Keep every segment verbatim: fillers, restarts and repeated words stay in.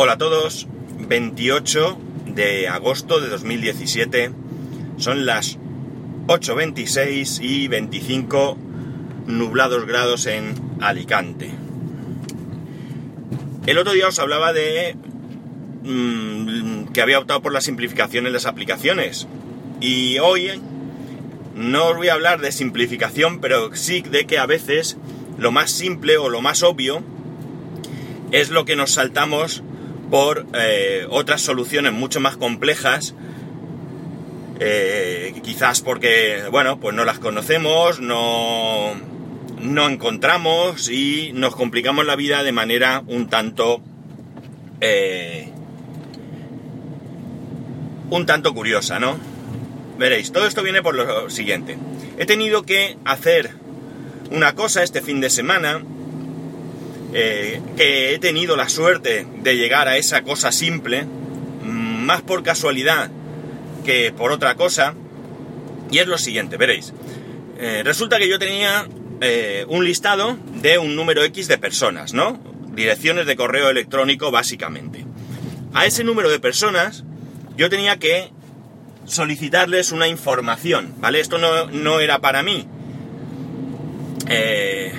Hola a todos, veintiocho de agosto de dos mil diecisiete, son las ocho veintiséis y veinticinco nublados grados en Alicante. El otro día os hablaba de mmm, que había optado por la simplificación en las aplicaciones, y hoy no os voy a hablar de simplificación, pero sí de que a veces lo más simple o lo más obvio es lo que nos saltamos por eh, otras soluciones mucho más complejas, eh, quizás porque, bueno, pues no las conocemos, no, no encontramos y nos complicamos la vida de manera un tanto, eh, un tanto curiosa, ¿no? Veréis, todo esto viene por lo siguiente. He tenido que hacer una cosa este fin de semana. Eh, que he tenido la suerte de llegar a esa cosa simple, más por casualidad que por otra cosa, y es lo siguiente, veréis. Eh, resulta que yo tenía eh, un listado de un número X de personas, ¿no? Direcciones de correo electrónico, básicamente. A ese número de personas yo tenía que solicitarles una información, ¿vale? Esto no, no era para mí. Eh...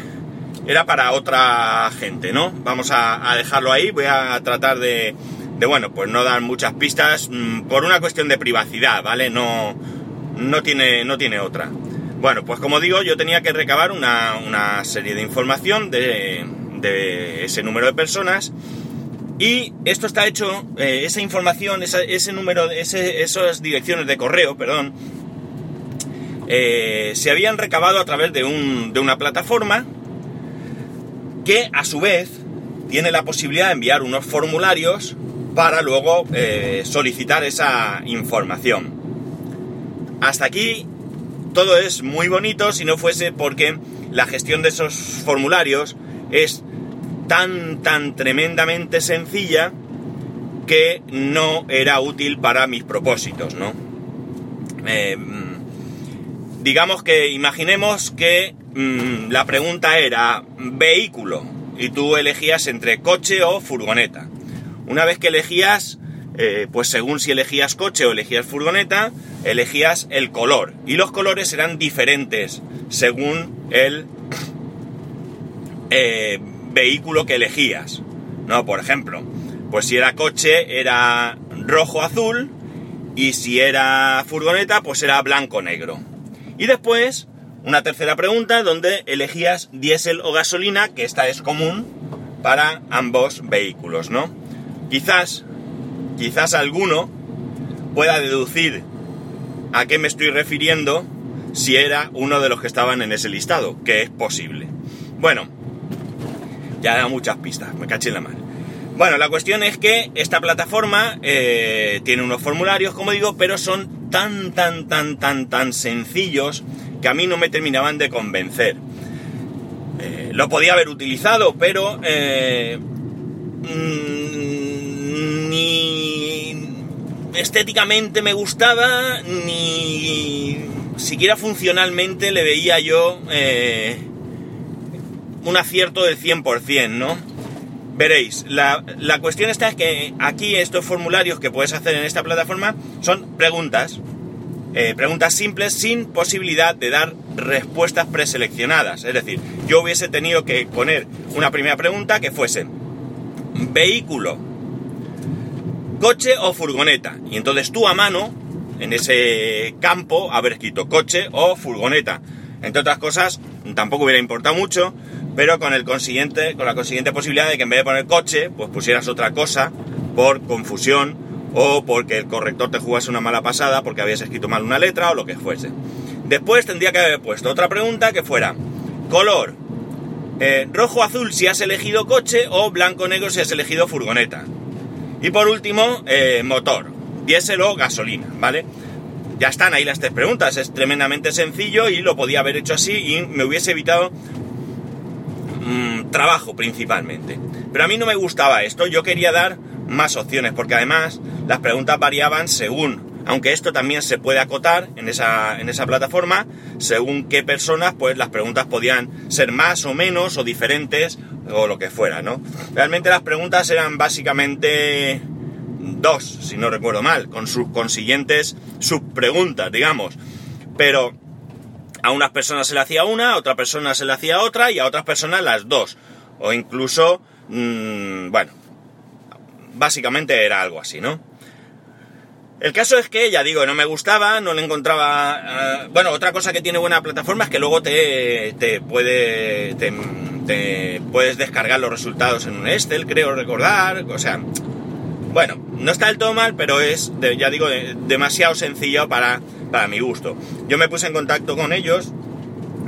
Era para otra gente, ¿no? Vamos a, a dejarlo ahí, voy a tratar de, de, bueno, pues no dar muchas pistas mmm, por una cuestión de privacidad, ¿vale? No, no, tiene, no tiene otra. Bueno, pues como digo, yo tenía que recabar una, una serie de información de, de ese número de personas y esto está hecho, eh, esa información, esa, ese número, ese, esas direcciones de correo, perdón, eh, se habían recabado a través de, un, de una plataforma que a su vez tiene la posibilidad de enviar unos formularios para luego eh, solicitar esa información. Hasta aquí todo es muy bonito si no fuese porque la gestión de esos formularios es tan, tan tremendamente sencilla que no era útil para mis propósitos, ¿no? Eh, digamos que imaginemos que la pregunta era vehículo y tú elegías entre coche o furgoneta. Una vez que elegías, eh, pues según si elegías coche o elegías furgoneta, elegías el color, y los colores eran diferentes según el eh, vehículo que elegías, ¿no? Por ejemplo, pues si era coche era rojo-azul y si era furgoneta pues era blanco-negro. Y después una tercera pregunta donde elegías diésel o gasolina, que esta es común para ambos vehículos, ¿no? Quizás, quizás alguno pueda deducir a qué me estoy refiriendo si era uno de los que estaban en ese listado, que es posible. Bueno, ya da muchas pistas, me caché en la mar. Bueno, la cuestión es que esta plataforma eh, tiene unos formularios, como digo, pero son tan, tan, tan, tan, tan sencillos que a mí no me terminaban de convencer. Eh, lo podía haber utilizado, pero eh, mmm, ni estéticamente me gustaba, ni siquiera funcionalmente le veía yo eh, un acierto del cien por ciento, ¿no? Veréis, la, la cuestión está es que aquí estos formularios que puedes hacer en esta plataforma son preguntas. Eh, preguntas simples sin posibilidad de dar respuestas preseleccionadas. Es decir, yo hubiese tenido que poner una primera pregunta que fuese vehículo, coche o furgoneta, y entonces tú a mano en ese campo haber escrito coche o furgoneta. Entre otras cosas, tampoco hubiera importado mucho, pero con, el consiguiente, con la consiguiente posibilidad de que en vez de poner coche pues pusieras otra cosa por confusión o porque el corrector te jugase una mala pasada porque habías escrito mal una letra o lo que fuese. Después tendría que haber puesto otra pregunta que fuera color, eh, rojo-azul si has elegido coche o blanco-negro si has elegido furgoneta. Y por último, eh, motor, diésel o gasolina, ¿vale? Ya están ahí las tres preguntas, es tremendamente sencillo y lo podía haber hecho así y me hubiese evitado mmm, trabajo principalmente. Pero a mí no me gustaba esto, yo quería dar más opciones, porque además las preguntas variaban según aunque esto también se puede acotar en esa, en esa plataforma, según qué personas, pues las preguntas podían ser más o menos o diferentes o lo que fuera, ¿no? Realmente las preguntas eran básicamente dos, si no recuerdo mal, con sus consiguientes subpreguntas, digamos, pero a unas personas se le hacía una, a otra persona se le hacía otra y a otras personas las dos, o incluso, mmm, bueno, básicamente era algo así, ¿no? El caso es que, ya digo, no me gustaba, no le encontraba... Uh, bueno, otra cosa que tiene buena plataforma es que luego te, te puede... Te, te puedes descargar los resultados en un Excel, creo recordar, o sea... Bueno, no está del todo mal, pero es, de, ya digo, de, demasiado sencillo para, para mi gusto. Yo me puse en contacto con ellos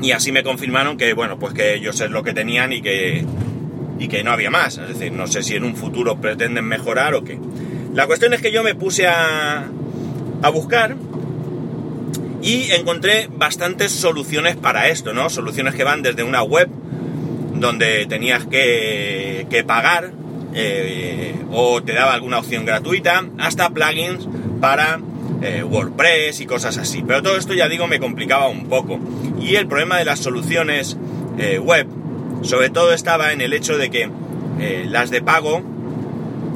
y así me confirmaron que, bueno, pues que ellos es lo que tenían y que, y que no había más. Es decir, no sé si en un futuro pretenden mejorar o qué. La cuestión es que yo me puse a, a buscar y encontré bastantes soluciones para esto, ¿no? Soluciones que van desde una web donde tenías que, que pagar eh, o te daba alguna opción gratuita, hasta plugins para eh, WordPress y cosas así. Pero todo esto, ya digo, me complicaba un poco. Y el problema de las soluciones eh, web, sobre todo, estaba en el hecho de que eh, las de pago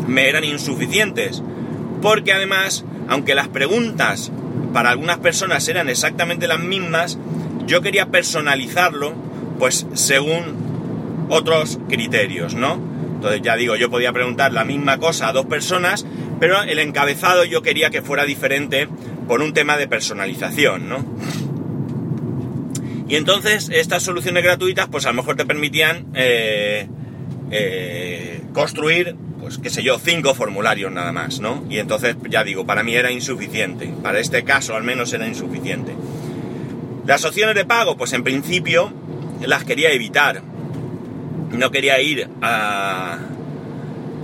me eran insuficientes, porque además, aunque las preguntas para algunas personas eran exactamente las mismas, yo quería personalizarlo pues según otros criterios, ¿no? Entonces, ya digo, yo podía preguntar la misma cosa a dos personas, pero el encabezado yo quería que fuera diferente por un tema de personalización, ¿no? Y entonces estas soluciones gratuitas pues a lo mejor te permitían eh, eh, construir, pues qué sé yo, cinco formularios nada más, ¿no? Y entonces, ya digo, para mí era insuficiente, para este caso al menos era insuficiente. Las opciones de pago, pues en principio las quería evitar. No quería ir a...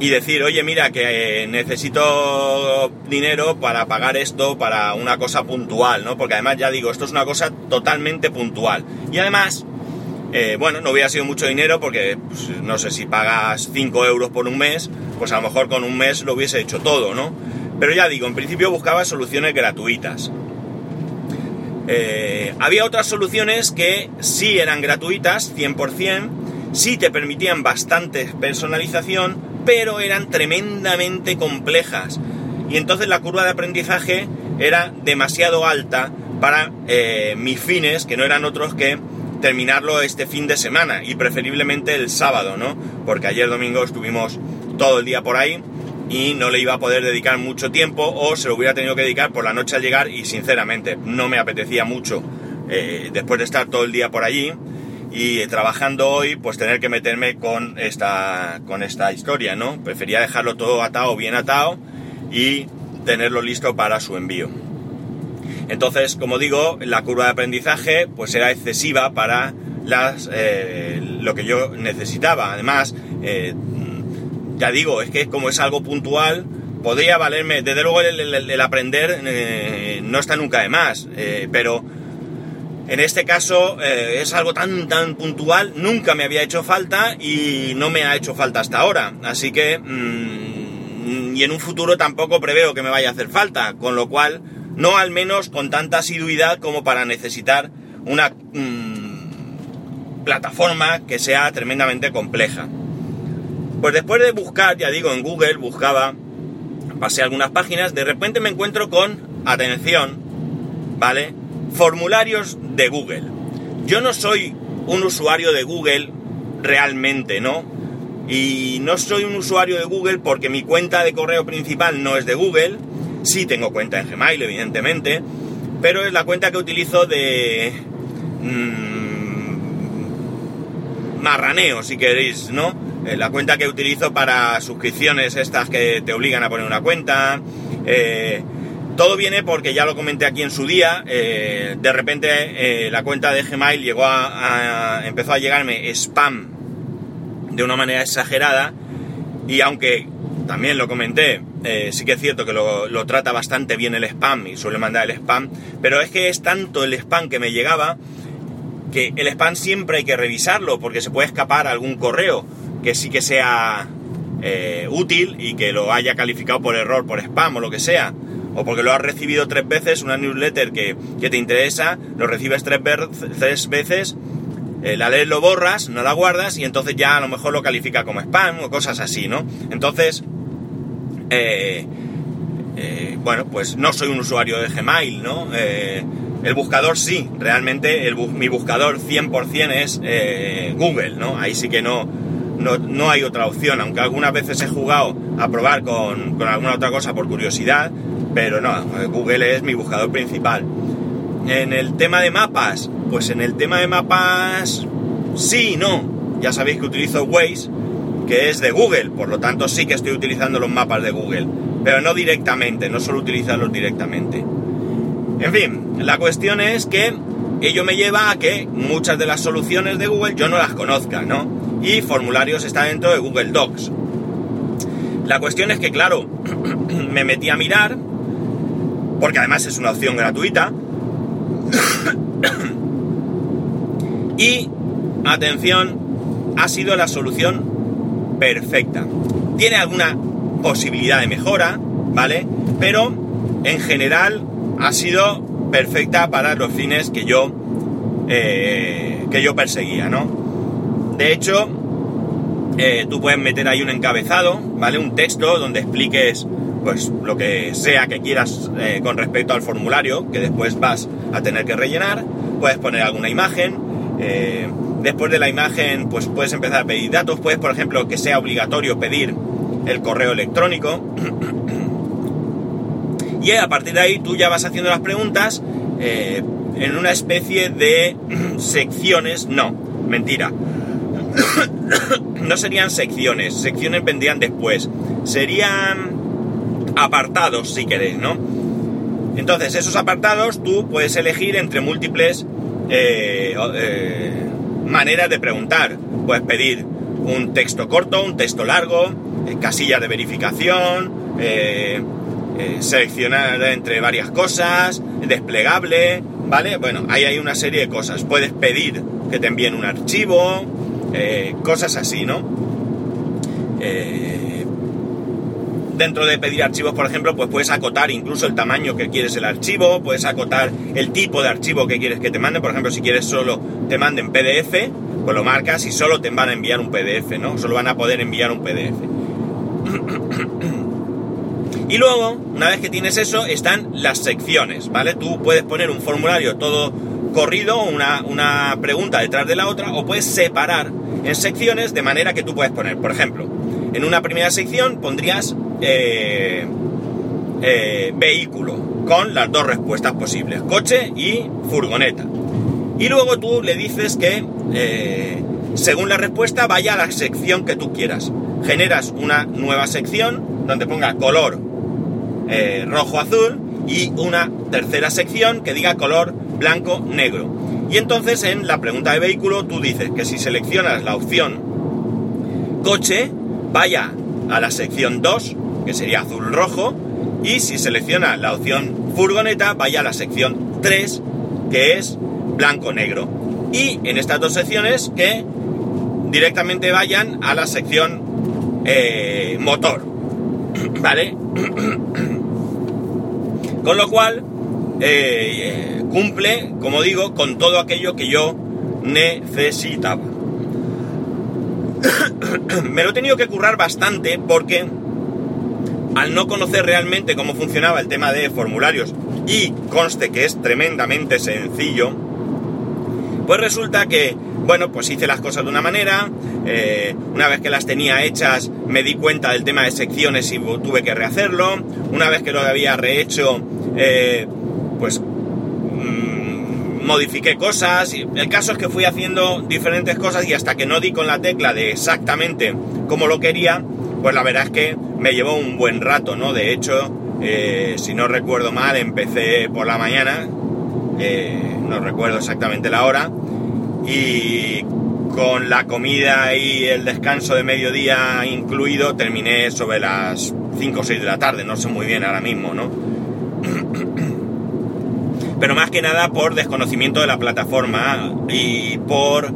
y decir, oye, mira, que necesito dinero para pagar esto, para una cosa puntual, ¿no? Porque además, ya digo, esto es una cosa totalmente puntual. Y además... Eh, bueno, no hubiera sido mucho dinero porque, pues, no sé, si pagas cinco euros por un mes, pues a lo mejor con un mes lo hubiese hecho todo, ¿no? Pero ya digo, en principio buscaba soluciones gratuitas. Eh, había otras soluciones que sí eran gratuitas, cien por ciento, sí te permitían bastante personalización, pero eran tremendamente complejas. Y entonces la curva de aprendizaje era demasiado alta para eh, mis fines, que no eran otros que terminarlo este fin de semana y preferiblemente el sábado, ¿no? Porque ayer domingo estuvimos todo el día por ahí y no le iba a poder dedicar mucho tiempo, o se lo hubiera tenido que dedicar por la noche al llegar, y sinceramente no me apetecía mucho eh, después de estar todo el día por allí y trabajando hoy, pues tener que meterme con esta, con esta historia, ¿no? Prefería dejarlo todo atado, bien atado, y tenerlo listo para su envío. Entonces, como digo, la curva de aprendizaje pues era excesiva para las, eh, lo que yo necesitaba. Además, eh, ya digo, es que como es algo puntual, podría valerme. Desde luego el, el, el aprender eh, no está nunca de más, eh, pero en este caso eh, es algo tan, tan puntual, nunca me había hecho falta y no me ha hecho falta hasta ahora. Así que, mmm, y en un futuro tampoco preveo que me vaya a hacer falta, con lo cual... No al menos con tanta asiduidad como para necesitar una mmm, plataforma que sea tremendamente compleja. Pues después de buscar, ya digo, en Google, buscaba, pasé algunas páginas, de repente me encuentro con, atención, ¿vale? Formularios de Google. Yo no soy un usuario de Google realmente, ¿no? Y no soy un usuario de Google porque mi cuenta de correo principal no es de Google. Sí tengo cuenta en Gmail, evidentemente, pero es la cuenta que utilizo de mmm, marraneo, si queréis, ¿no? Eh, la cuenta que utilizo para suscripciones estas que te obligan a poner una cuenta. Eh, todo viene porque, ya lo comenté aquí en su día, eh, de repente eh, la cuenta de Gmail llegó a, a, empezó a llegarme spam de una manera exagerada, y aunque también lo comenté, eh, sí que es cierto que lo, lo trata bastante bien el spam y suele mandar el spam, pero es que es tanto el spam que me llegaba que el spam siempre hay que revisarlo porque se puede escapar algún correo que sí que sea eh, útil y que lo haya calificado por error por spam o lo que sea, o porque lo has recibido tres veces, una newsletter que, que te interesa, lo recibes tres, ver, tres veces, eh, la lees, lo borras, no la guardas y entonces ya a lo mejor lo califica como spam o cosas así, ¿no? Entonces, eh, eh, bueno, pues no soy un usuario de Gmail, ¿no? Eh, el buscador sí, realmente el bu- mi buscador cien por ciento es eh, Google, ¿no? Ahí sí que no, no, no hay otra opción, aunque algunas veces he jugado a probar con, con alguna otra cosa por curiosidad, pero no, Google es mi buscador principal. En el tema de mapas, pues en el tema de mapas sí y no. Ya sabéis que utilizo Waze, que es de Google, por lo tanto sí que estoy utilizando los mapas de Google, pero no directamente, no suelo utilizarlos directamente. En fin, la cuestión es que ello me lleva a que muchas de las soluciones de Google yo no las conozca, ¿no? Y formularios está dentro de Google Docs. La cuestión es que, claro, me metí a mirar, porque además es una opción gratuita, y, atención, ha sido la solución perfecta. Tiene alguna posibilidad de mejora, ¿vale? Pero, en general, ha sido perfecta para los fines que yo eh, que yo perseguía, ¿no? De hecho, eh, tú puedes meter ahí un encabezado, ¿vale? Un texto donde expliques, pues, lo que sea que quieras eh, con respecto al formulario, que después vas a tener que rellenar. Puedes poner alguna imagen. Eh, después de la imagen, pues, puedes empezar a pedir datos. Puedes, por ejemplo, que sea obligatorio pedir el correo electrónico. Y a partir de ahí tú ya vas haciendo las preguntas eh, en una especie de secciones. No, mentira. No serían secciones, secciones vendrían después. Serían apartados, si queréis, ¿no? Entonces, esos apartados tú puedes elegir entre múltiples eh, eh, maneras de preguntar. Puedes pedir un texto corto, un texto largo, eh, casillas de verificación, eh, seleccionar entre varias cosas, desplegable, ¿vale? Bueno, ahí hay una serie de cosas. Puedes pedir que te envíen un archivo, eh, cosas así, ¿no? Eh, dentro de pedir archivos, por ejemplo, pues puedes acotar incluso el tamaño que quieres el archivo, puedes acotar el tipo de archivo que quieres que te manden. Por ejemplo, si quieres solo te manden P D F, pues lo marcas y solo te van a enviar un P D F, ¿no? Solo van a poder enviar un P D F. Y luego, una vez que tienes eso, están las secciones, ¿vale? Tú puedes poner un formulario todo corrido, una, una pregunta detrás de la otra, o puedes separar en secciones de manera que tú puedes poner. Por ejemplo, en una primera sección pondrías eh, eh, vehículo, con las dos respuestas posibles, coche y furgoneta. Y luego tú le dices que, eh, según la respuesta, vaya a la sección que tú quieras. Generas una nueva sección donde ponga color Eh, rojo-azul, y una tercera sección que diga color blanco-negro. Y entonces en la pregunta de vehículo tú dices que si seleccionas la opción coche, vaya a la sección dos, que sería azul-rojo, y si seleccionas la opción furgoneta, vaya a la sección tres, que es blanco-negro. Y en estas dos secciones que directamente vayan a la sección eh, motor, ¿vale? Con lo cual, eh, cumple, como digo, con todo aquello que yo necesitaba. Me lo he tenido que currar bastante porque, al no conocer realmente cómo funcionaba el tema de formularios, y conste que es tremendamente sencillo, pues resulta que, bueno, pues hice las cosas de una manera, eh, una vez que las tenía hechas me di cuenta del tema de secciones y tuve que rehacerlo, una vez que lo había rehecho, eh, pues mmm, modifiqué cosas, el caso es que fui haciendo diferentes cosas y hasta que no di con la tecla de exactamente como lo quería, pues la verdad es que me llevó un buen rato, ¿no? De hecho, eh, si no recuerdo mal, empecé por la mañana, eh, no recuerdo exactamente la hora, y con la comida y el descanso de mediodía incluido terminé sobre las cinco o seis de la tarde, no sé muy bien ahora mismo, ¿no? Pero más que nada por desconocimiento de la plataforma y por...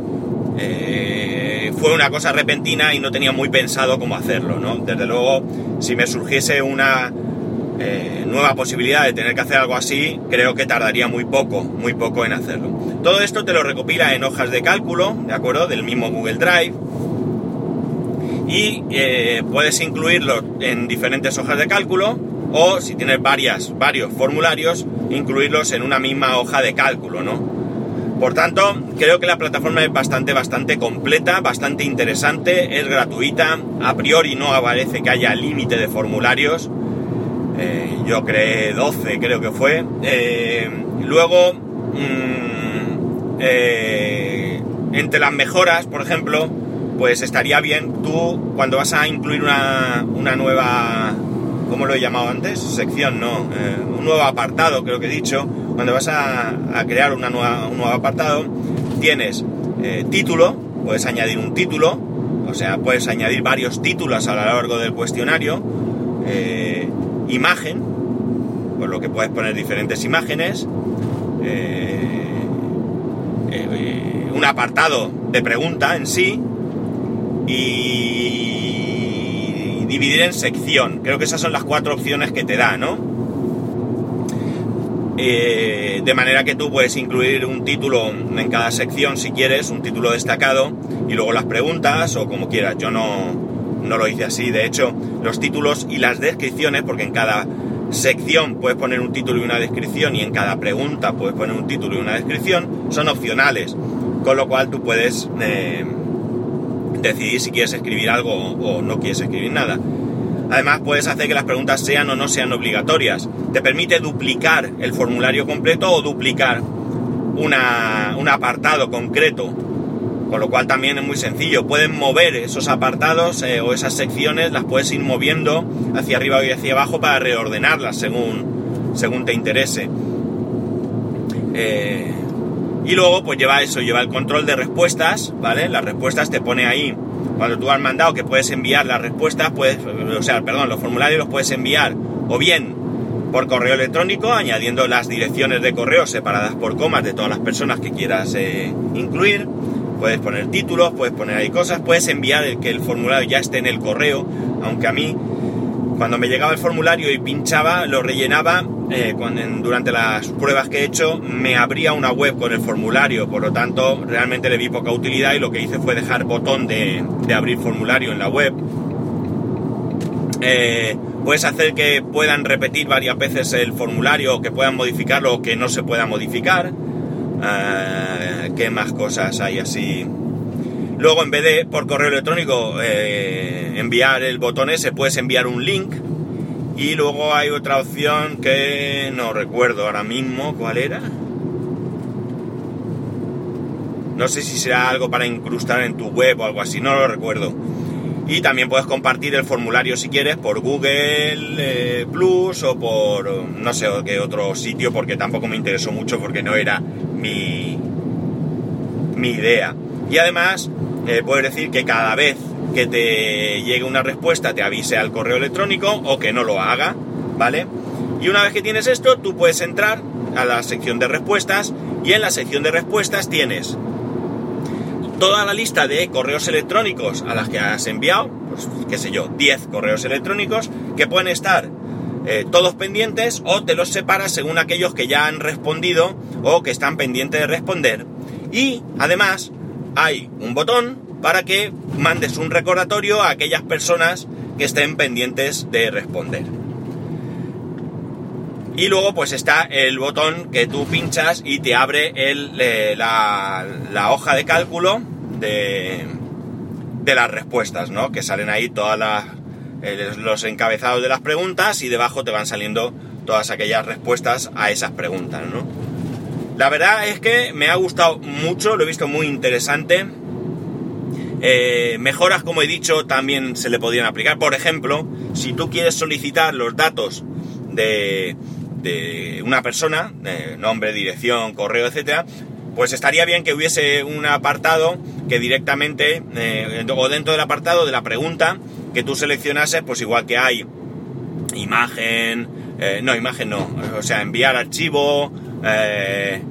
Eh, fue una cosa repentina y no tenía muy pensado cómo hacerlo, ¿no? Desde luego, si me surgiese una eh, nueva posibilidad de tener que hacer algo así, creo que tardaría muy poco, muy poco en hacerlo. Todo esto te lo recopila en hojas de cálculo, ¿de acuerdo?, del mismo Google Drive, y eh, puedes incluirlo en diferentes hojas de cálculo, o si tienes varias, varios formularios, incluirlos en una misma hoja de cálculo, ¿no? Por tanto, creo que la plataforma es bastante, bastante completa, bastante interesante, es gratuita, a priori no aparece que haya límite de formularios, eh, yo creé doce, creo que fue. Eh, luego, mmm, eh, entre las mejoras, por ejemplo, pues estaría bien tú, cuando vas a incluir una, una nueva, ¿cómo lo he llamado antes? Sección, no, eh, un nuevo apartado, creo que he dicho. Cuando vas a, a crear una nueva, un nuevo apartado, tienes eh, título, puedes añadir un título, o sea, puedes añadir varios títulos a lo largo del cuestionario, eh, imagen, por lo que puedes poner diferentes imágenes, eh, eh, un apartado de pregunta en sí, y dividir en sección. Creo que esas son las cuatro opciones que te da, ¿no? Eh, de manera que tú puedes incluir un título en cada sección si quieres, un título destacado, y luego las preguntas o como quieras. Yo no, no lo hice así. De hecho, los títulos y las descripciones, porque en cada sección puedes poner un título y una descripción, y en cada pregunta puedes poner un título y una descripción, son opcionales, con lo cual tú puedes eh, decidir si quieres escribir algo o no quieres escribir nada. Además, puedes hacer que las preguntas sean o no sean obligatorias. Te permite duplicar el formulario completo o duplicar una, un apartado concreto, con lo cual también es muy sencillo. Puedes mover esos apartados eh, o esas secciones, las puedes ir moviendo hacia arriba y hacia abajo para reordenarlas según, según te interese. Eh, y luego, pues lleva eso, lleva el control de respuestas, ¿vale? Las respuestas te pone ahí. Cuando tú has mandado que puedes enviar las respuestas, puedes, o sea, perdón, los formularios los puedes enviar o bien por correo electrónico, añadiendo las direcciones de correo separadas por comas de todas las personas que quieras eh, incluir, puedes poner títulos, puedes poner ahí cosas, puedes enviar el que el formulario ya esté en el correo, aunque a mí, cuando me llegaba el formulario y pinchaba, lo rellenaba, eh, cuando, durante las pruebas que he hecho, me abría una web con el formulario, por lo tanto, realmente le vi poca utilidad y lo que hice fue dejar botón de, de abrir formulario en la web. Eh, puedes hacer que puedan repetir varias veces el formulario, o que puedan modificarlo o que no se pueda modificar. Eh, ¿Qué más cosas hay así? Luego, en vez de por correo electrónico eh, enviar el botón ese, puedes enviar un link. Y luego hay otra opción que no recuerdo ahora mismo cuál era. No sé si será algo para incrustar en tu web o algo así, no lo recuerdo. Y también puedes compartir el formulario si quieres por Google eh, Plus o por no sé qué otro sitio, porque tampoco me interesó mucho porque no era mi, mi idea. Y además eh, puedes decir que cada vez que te llegue una respuesta te avise al correo electrónico o que no lo haga, ¿vale? Y una vez que tienes esto, tú puedes entrar a la sección de respuestas, y en la sección de respuestas tienes toda la lista de correos electrónicos a las que has enviado, pues qué sé yo, diez correos electrónicos que pueden estar eh, todos pendientes, o te los separas según aquellos que ya han respondido o que están pendientes de responder. Y además hay un botón para que mandes un recordatorio a aquellas personas que estén pendientes de responder. Y luego pues está el botón que tú pinchas y te abre el, eh, la, la hoja de cálculo de, de las respuestas, ¿no? Que salen ahí todas las, eh, los encabezados de las preguntas, y debajo te van saliendo todas aquellas respuestas a esas preguntas, ¿no? La verdad es que me ha gustado mucho, lo he visto muy interesante. Eh, mejoras, como he dicho, también se le podrían aplicar. Por ejemplo, si tú quieres solicitar los datos de, de una persona, eh, nombre, dirección, correo, etcétera, pues estaría bien que hubiese un apartado que directamente, eh, o dentro del apartado de la pregunta, que tú seleccionases, pues igual que hay imagen, eh, no, imagen no, o sea, enviar archivo, eh,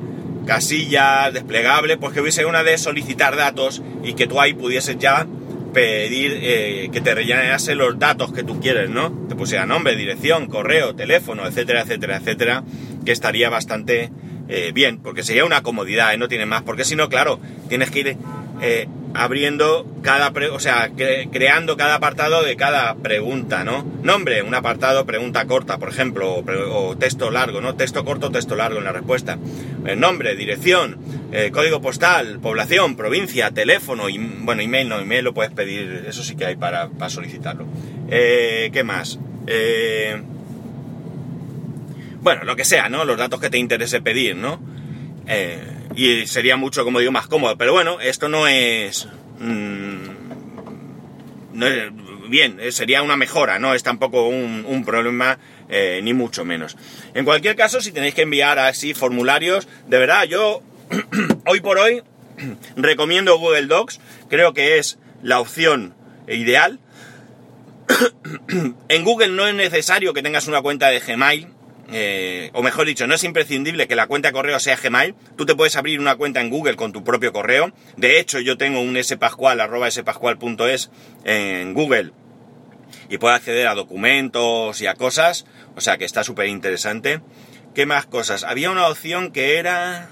casillas, desplegable, pues que hubiese una de solicitar datos, y que tú ahí pudieses ya pedir eh, que te rellenase los datos que tú quieres, ¿no? Te pusiera nombre, dirección, correo, teléfono, etcétera, etcétera, etcétera, que estaría bastante eh, bien, porque sería una comodidad, ¿eh? No tiene más, porque si no, claro, tienes que ir eh, abriendo cada, pre- o sea, cre- creando cada apartado de cada pregunta, ¿no? Nombre, un apartado, pregunta corta, por ejemplo, o, pre- o texto largo, ¿no? Texto corto, texto largo en la respuesta. Eh, nombre, dirección, eh, código postal, población, provincia, teléfono, y, bueno, email no, email lo puedes pedir, eso sí que hay para, para solicitarlo. Eh, ¿qué más? Eh, bueno, lo que sea, ¿no? Los datos que te interese pedir, ¿no? Eh... Y sería mucho, como digo, más cómodo. Pero bueno, esto no es... Mmm, no es bien, sería una mejora, no es tampoco un, un problema, eh, ni mucho menos. En cualquier caso, si tenéis que enviar así formularios, de verdad, yo hoy por hoy recomiendo Google Docs. Creo que es la opción ideal. En Google no es necesario que tengas una cuenta de Gmail. Eh, o mejor dicho, no es imprescindible que la cuenta de correo sea Gmail. Tú te puedes abrir una cuenta en Google con tu propio correo. De hecho, yo tengo un spascual, arroba spascual.es en Google, y puedo acceder a documentos y a cosas. O sea que está súper interesante. ¿Qué más cosas? Había una opción que era...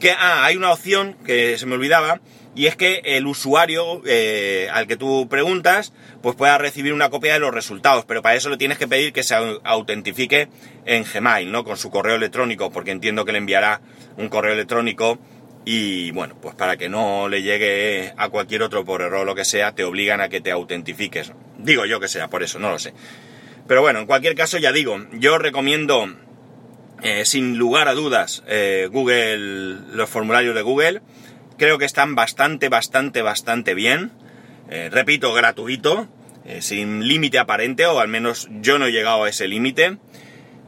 Que, ah, hay una opción que se me olvidaba, y es que el usuario eh, al que tú preguntas, pues pueda recibir una copia de los resultados, pero para eso le tienes que pedir que se autentifique en Gmail, ¿no? Con su correo electrónico, porque entiendo que le enviará un correo electrónico y, bueno, pues para que no le llegue a cualquier otro por error o lo que sea, te obligan a que te autentifiques. Digo yo que sea por eso, no lo sé. Pero bueno, en cualquier caso, ya digo, yo recomiendo... Eh, sin lugar a dudas, eh, Google, los formularios de Google, creo que están bastante, bastante, bastante bien. Eh, repito, gratuito, eh, sin límite aparente, o al menos yo no he llegado a ese límite.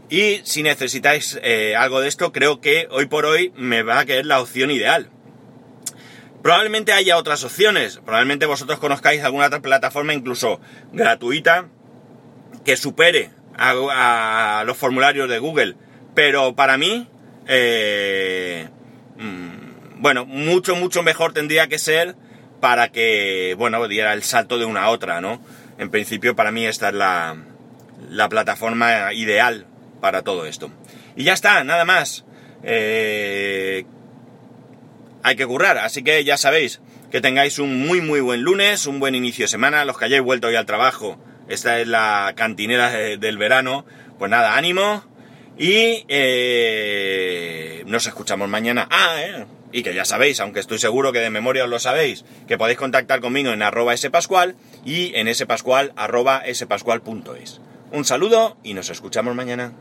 Y si necesitáis eh, algo de esto, creo que hoy por hoy me va a quedar la opción ideal. Probablemente haya otras opciones, probablemente vosotros conozcáis alguna otra plataforma, incluso gratuita, que supere a, a los formularios de Google. Pero para mí, eh, bueno, mucho, mucho mejor tendría que ser para que, bueno, diera el salto de una a otra, ¿no? En principio, para mí esta es la, la plataforma ideal para todo esto. Y ya está, nada más. Eh, hay que currar, así que ya sabéis, que tengáis un muy, muy buen lunes, un buen inicio de semana. Los que hayáis vuelto hoy al trabajo, esta es la cantinera de, del verano. Pues nada, ánimo. Y eh, nos escuchamos mañana. Ah, eh, y que ya sabéis, aunque estoy seguro que de memoria os lo sabéis, que podéis contactar conmigo en arroba spascual y en spascual arroba spascual punto es. Un saludo y nos escuchamos mañana.